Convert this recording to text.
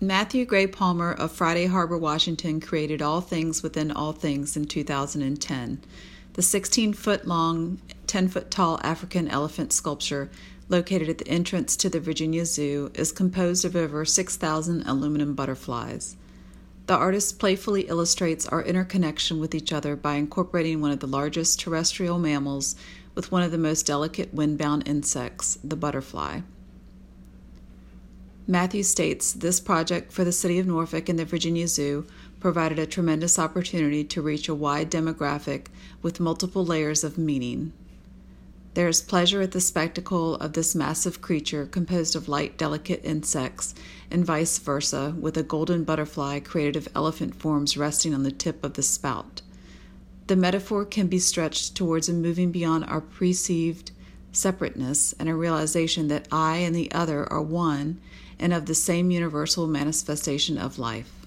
Matthew Gray Palmer of Friday Harbor, Washington, created All Things Within All Things in 2010. The 16-foot-long, 10-foot-tall African elephant sculpture, located at the entrance to the Virginia Zoo, is composed of over 6,000 aluminum butterflies. The artist playfully illustrates our interconnection with each other by incorporating one of the largest terrestrial mammals with one of the most delicate wind-bound insects, the butterfly. Matthew states this project for the city of Norfolk and the Virginia Zoo provided a tremendous opportunity to reach a wide demographic with multiple layers of meaning. There is pleasure at the spectacle of this massive creature composed of light, delicate insects and vice versa, with a golden butterfly created of elephant forms resting on the tip of the spout. The metaphor can be stretched towards a moving beyond our perceived separateness and a realization that I and the other are one and of the same universal manifestation of life.